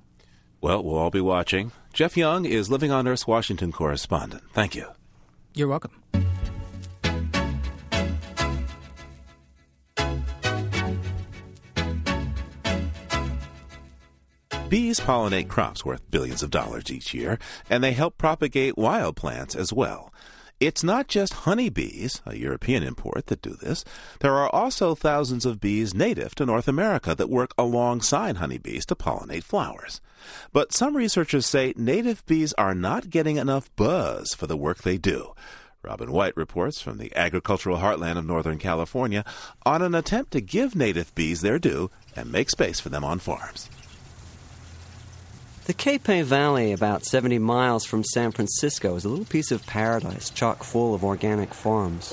Well, we'll all be watching. Jeff Young is Living on Earth's Washington correspondent. Thank you. You're welcome. Bees pollinate crops worth billions of dollars each year, and they help propagate wild plants as well. It's not just honeybees, a European import, that do this. There are also thousands of bees native to North America that work alongside honeybees to pollinate flowers. But some researchers say native bees are not getting enough buzz for the work they do. Robin White reports from the agricultural heartland of Northern California on an attempt to give native bees their due and make space for them on farms. The Cape Valley, about seventy miles from San Francisco, is a little piece of paradise chock full of organic farms.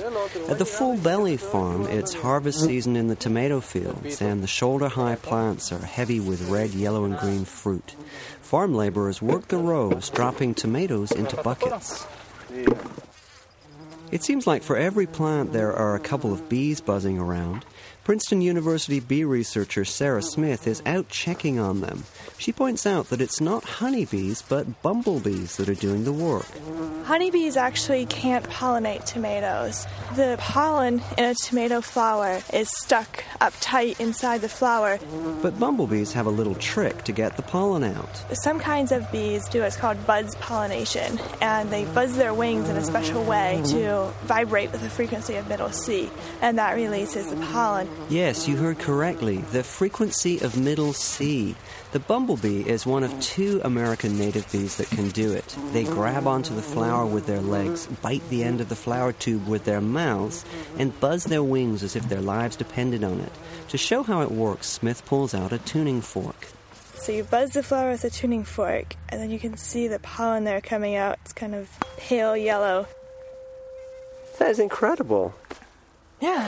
At the Full Belly Farm, it's harvest season in the tomato fields, and the shoulder-high plants are heavy with red, yellow, and green fruit. Farm laborers work the rows, dropping tomatoes into buckets. It seems like for every plant there are a couple of bees buzzing around. Princeton University bee researcher Sarah Smith is out checking on them. She points out that it's not honeybees, but bumblebees that are doing the work. Honeybees actually can't pollinate tomatoes. The pollen in a tomato flower is stuck up tight inside the flower. But bumblebees have a little trick to get the pollen out. Some kinds of bees do what's called buzz pollination, and they buzz their wings in a special way to vibrate with the frequency of middle C, and that releases the pollen. Yes, you heard correctly. The frequency of middle C. The bumblebee is one of two American native bees that can do it. They grab onto the flower with their legs, bite the end of the flower tube with their mouths, and buzz their wings as if their lives depended on it. To show how it works, Smith pulls out a tuning fork. So you buzz the flower with a tuning fork, and then you can see the pollen there coming out. It's kind of pale yellow. That is incredible. Yeah.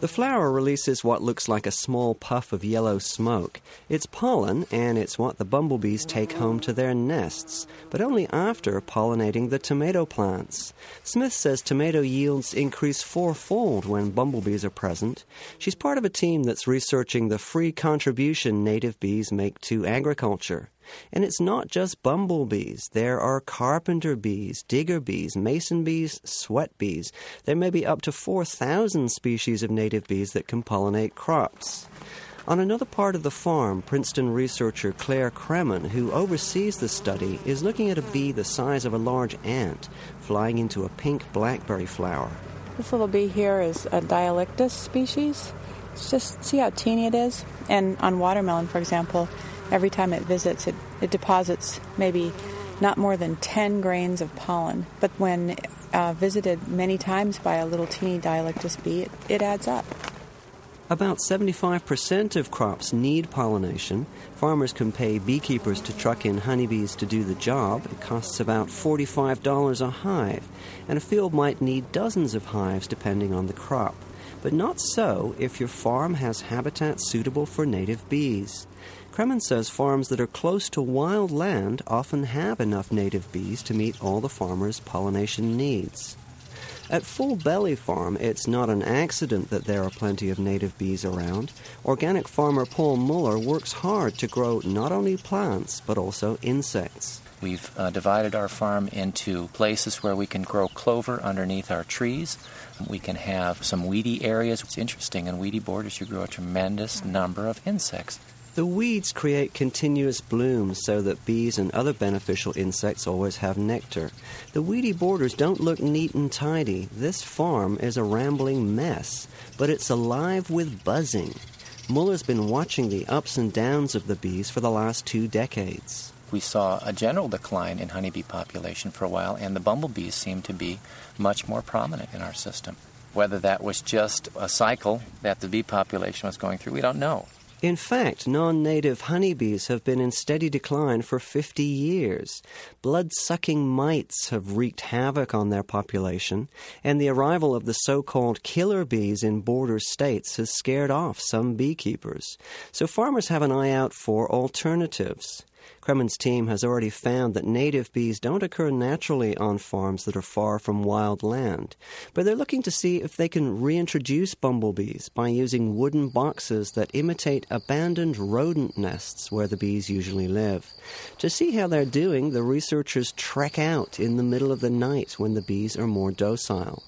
The flower releases what looks like a small puff of yellow smoke. It's pollen, and it's what the bumblebees take home to their nests, but only after pollinating the tomato plants. Smith says tomato yields increase fourfold when bumblebees are present. She's part of a team that's researching the free contribution native bees make to agriculture. And it's not just bumblebees. There are carpenter bees, digger bees, mason bees, sweat bees. There may be up to four thousand species of native bees that can pollinate crops. On another part of the farm, Princeton researcher Claire Kremen, who oversees the study, is looking at a bee the size of a large ant flying into a pink blackberry flower. This little bee here is a Dialectus species. It's just, see how teeny it is? And on watermelon, for example, every time it visits, it, it deposits maybe not more than ten grains of pollen. But when uh, visited many times by a little teeny Dialectus bee, it, it adds up. About seventy-five percent of crops need pollination. Farmers can pay beekeepers to truck in honeybees to do the job. It costs about forty-five dollars a hive. And a field might need dozens of hives depending on the crop. But not so if your farm has habitat suitable for native bees. Kremen says farms that are close to wild land often have enough native bees to meet all the farmers' pollination needs. At Full Belly Farm, it's not an accident that there are plenty of native bees around. Organic farmer Paul Muller works hard to grow not only plants, but also insects. We've uh, divided our farm into places where we can grow clover underneath our trees. We can have some weedy areas. It's interesting, in weedy borders you grow a tremendous number of insects. The weeds create continuous blooms so that bees and other beneficial insects always have nectar. The weedy borders don't look neat and tidy. This farm is a rambling mess, but it's alive with buzzing. Muller's been watching the ups and downs of the bees for the last two decades. We saw a general decline in honeybee population for a while, and the bumblebees seemed to be much more prominent in our system. Whether that was just a cycle that the bee population was going through, we don't know. In fact, non-native honeybees have been in steady decline for fifty years. Blood-sucking mites have wreaked havoc on their population, and the arrival of the so-called killer bees in border states has scared off some beekeepers. So farmers have an eye out for alternatives. Kremen's team has already found that native bees don't occur naturally on farms that are far from wild land, but they're looking to see if they can reintroduce bumblebees by using wooden boxes that imitate abandoned rodent nests where the bees usually live. To see how they're doing, the researchers trek out in the middle of the night when the bees are more docile.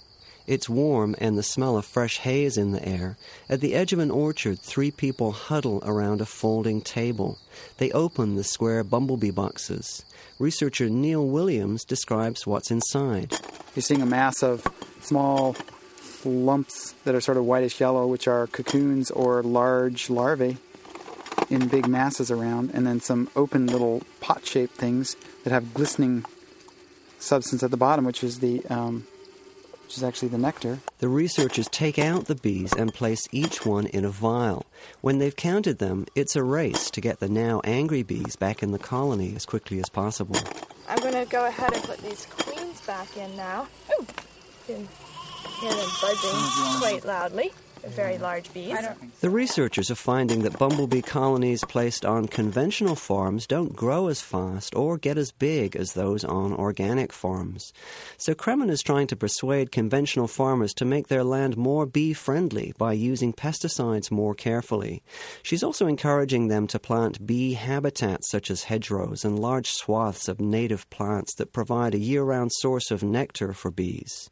It's warm and the smell of fresh hay is in the air. At the edge of an orchard, three people huddle around a folding table. They open the square bumblebee boxes. Researcher Neil Williams describes what's inside. You're seeing a mass of small lumps that are sort of whitish yellow, which are cocoons or large larvae in big masses around, and then some open little pot-shaped things that have glistening substance at the bottom, which is the... Um, which is actually the nectar. The researchers take out the bees and place each one in a vial. When they've counted them, it's a race to get the now angry bees back in the colony as quickly as possible. I'm going to go ahead and put these queens back in now. Ooh, you can hear them buzzing quite loudly. Very large bees. The researchers are finding that bumblebee colonies placed on conventional farms don't grow as fast or get as big as those on organic farms. So Kremen is trying to persuade conventional farmers to make their land more bee-friendly by using pesticides more carefully. She's also encouraging them to plant bee habitats such as hedgerows and large swaths of native plants that provide a year-round source of nectar for bees.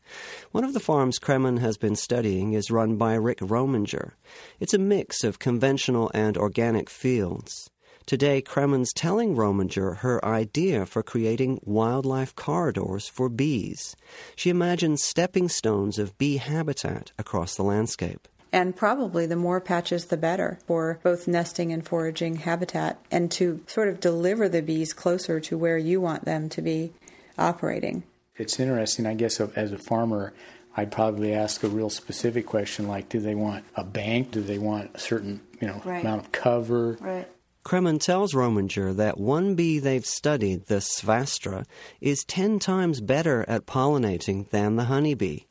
One of the farms Kremen has been studying is run by Rick Rominger. It's a mix of conventional and organic fields. Today, Kremen's telling Rominger her idea for creating wildlife corridors for bees. She imagines stepping stones of bee habitat across the landscape. And probably the more patches, the better for both nesting and foraging habitat, and to sort of deliver the bees closer to where you want them to be operating. It's interesting, I guess, as a farmer, I'd probably ask a real specific question like, do they want a bank? Do they want a certain, you know, right. amount of cover? Right. Kremen tells Rominger that one bee they've studied, the svastra, is ten times better at pollinating than the honeybee.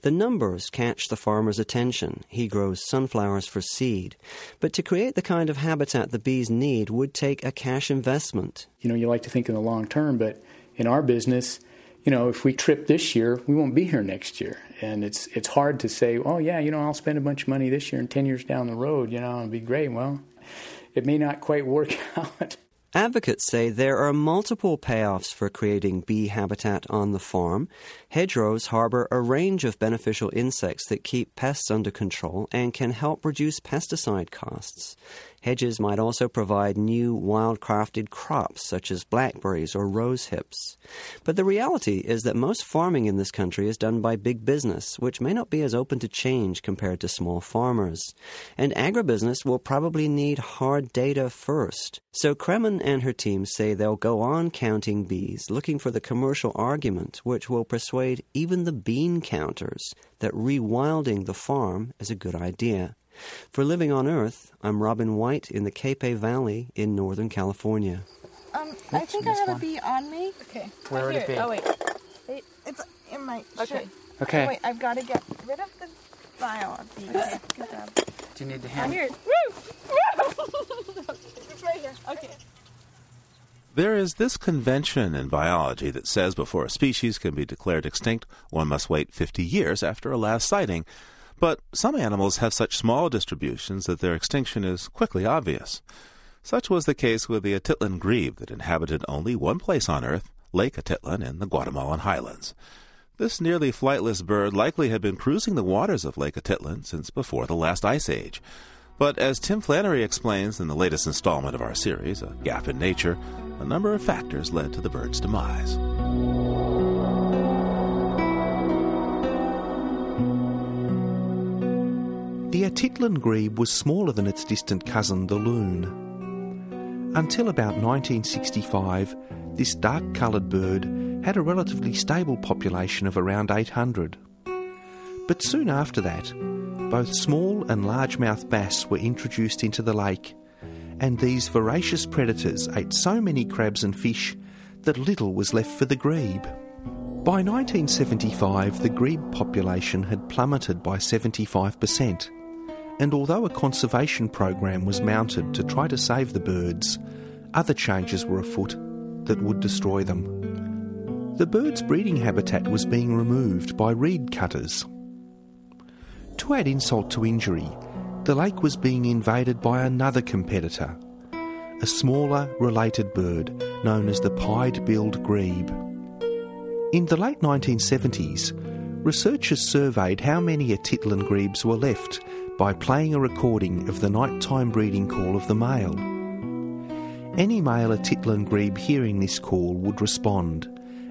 The numbers catch the farmer's attention. He grows sunflowers for seed. But to create the kind of habitat the bees need would take a cash investment. You know, you like to think in the long term, but in our business, you know, if we trip this year, we won't be here next year. And it's it's hard to say, oh, yeah, you know, I'll spend a bunch of money this year and ten years down the road, you know, it'll be great. Well, it may not quite work out. Advocates say there are multiple payoffs for creating bee habitat on the farm. Hedgerows harbor a range of beneficial insects that keep pests under control and can help reduce pesticide costs. Hedges might also provide new wild-crafted crops such as blackberries or rosehips. But the reality is that most farming in this country is done by big business, which may not be as open to change compared to small farmers. And agribusiness will probably need hard data first. So Kremen and her team say they'll go on counting bees, looking for the commercial argument which will persuade even the bean counters that rewilding the farm is a good idea. For Living on Earth, I'm Robin White in the Cape Valley in Northern California. Um, Oops, I think I have one. a bee on me. Okay. Where would it be? Oh, wait. Wait. It's in my shirt. Okay. okay. Oh, wait, I've got to get rid of the vial of bees. Okay. Good job. Do you need the hand? I'm here. Woo! Woo! It's right here. Okay. There is this convention in biology that says before a species can be declared extinct, one must wait fifty years after a last sighting. But some animals have such small distributions that their extinction is quickly obvious. Such was the case with the Atitlan grebe that inhabited only one place on Earth, Lake Atitlan in the Guatemalan highlands. This nearly flightless bird likely had been cruising the waters of Lake Atitlan since before the last ice age. But as Tim Flannery explains in the latest installment of our series, A Gap in Nature, a number of factors led to the bird's demise. The Atitlan grebe was smaller than its distant cousin, the loon. Until about nineteen sixty-five, this dark-coloured bird had a relatively stable population of around eight hundred. But soon after that, both small and largemouth bass were introduced into the lake, and these voracious predators ate so many crabs and fish that little was left for the grebe. By nineteen seventy-five, the grebe population had plummeted by seventy-five percent, and although a conservation program was mounted to try to save the birds, other changes were afoot that would destroy them. The bird's breeding habitat was being removed by reed cutters. To add insult to injury, the lake was being invaded by another competitor, a smaller related bird known as the pied-billed grebe. In the late nineteen seventies, researchers surveyed how many Atitlan grebes were left by playing a recording of the nighttime breeding call of the male. Any male Atitlan grebe hearing this call would respond,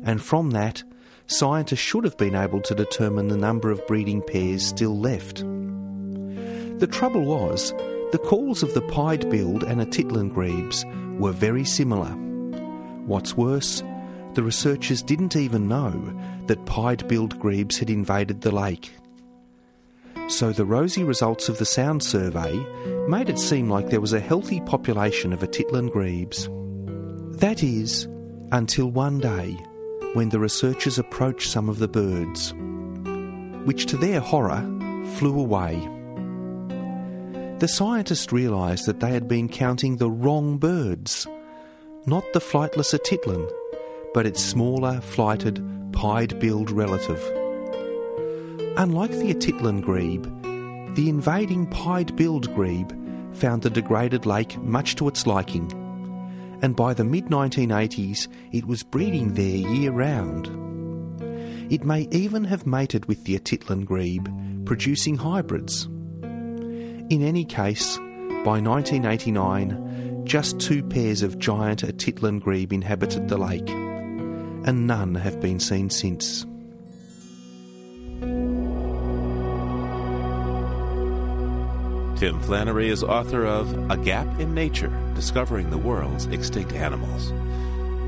and from that, scientists should have been able to determine the number of breeding pairs still left. The trouble was, the calls of the pied-billed and Atitlan grebes were very similar. What's worse, the researchers didn't even know that pied-billed grebes had invaded the lake. So the rosy results of the sound survey made it seem like there was a healthy population of Atitlan grebes. That is, until one day, when the researchers approached some of the birds, which to their horror flew away. The scientists realised that they had been counting the wrong birds, not the flightless Atitlan, but its smaller, flighted, pied-billed relative. Unlike the Atitlan grebe, the invading pied-billed grebe found the degraded lake much to its liking, and by the mid nineteen eighties it was breeding there year-round. It may even have mated with the Atitlan grebe, producing hybrids. In any case, by nineteen eighty-nine, just two pairs of giant Atitlan grebe inhabited the lake, and none have been seen since. Tim Flannery is author of A Gap in Nature, Discovering the World's Extinct Animals.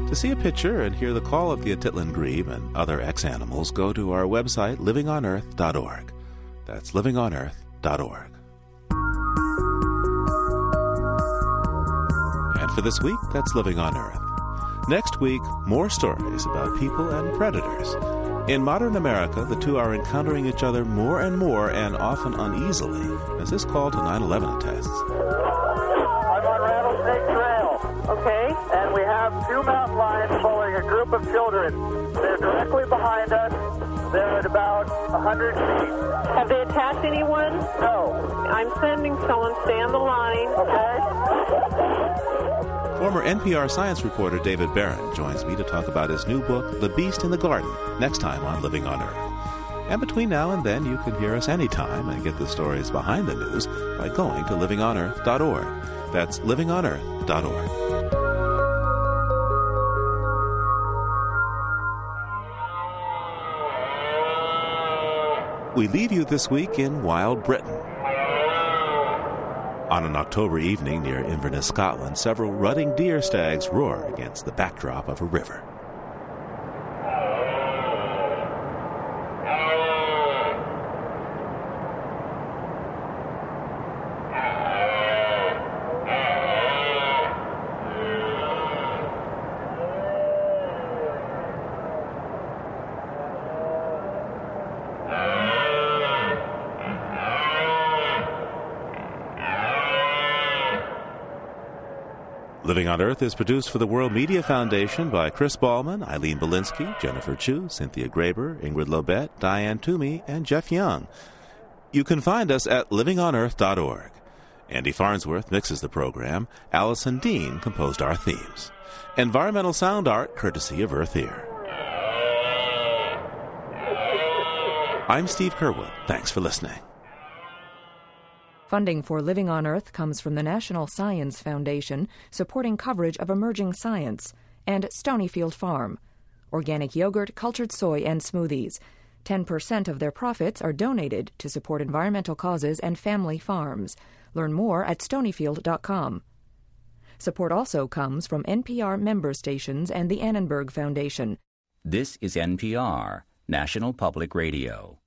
To see a picture and hear the call of the Atitlan grebe and other ex-animals, go to our website, living on earth dot org. That's living on earth dot org. And for this week, that's Living on Earth. Next week, more stories about people and predators. In modern America, the two are encountering each other more and more, and often uneasily, as this call to nine eleven attests. I'm on Rattlesnake Trail. Okay. And we have two mountain lions following a group of children. They're directly behind us. They're at about one hundred feet. Have they attacked anyone? No. I'm sending someone. Stay on the line. Okay. Former N P R science reporter David Barron joins me to talk about his new book, The Beast in the Garden, next time on Living on Earth. And between now and then, you can hear us anytime and get the stories behind the news by going to living on earth dot org. That's living on earth dot org. We leave you this week in Wild Britain. On an October evening near Inverness, Scotland, several rutting deer stags roar against the backdrop of a river. Living on Earth is produced for the World Media Foundation by Chris Ballman, Eileen Belinsky, Jennifer Chu, Cynthia Graber, Ingrid Lobet, Diane Toomey, and Jeff Young. You can find us at living on earth dot org. Andy Farnsworth mixes the program. Allison Dean composed our themes. Environmental sound art courtesy of Earth Ear. I'm Steve Curwood. Thanks for listening. Funding for Living on Earth comes from the National Science Foundation, supporting coverage of emerging science, and Stonyfield Farm. Organic yogurt, cultured soy, and smoothies. ten percent of their profits are donated to support environmental causes and family farms. Learn more at stonyfield dot com. Support also comes from N P R member stations and the Annenberg Foundation. This is N P R, National Public Radio.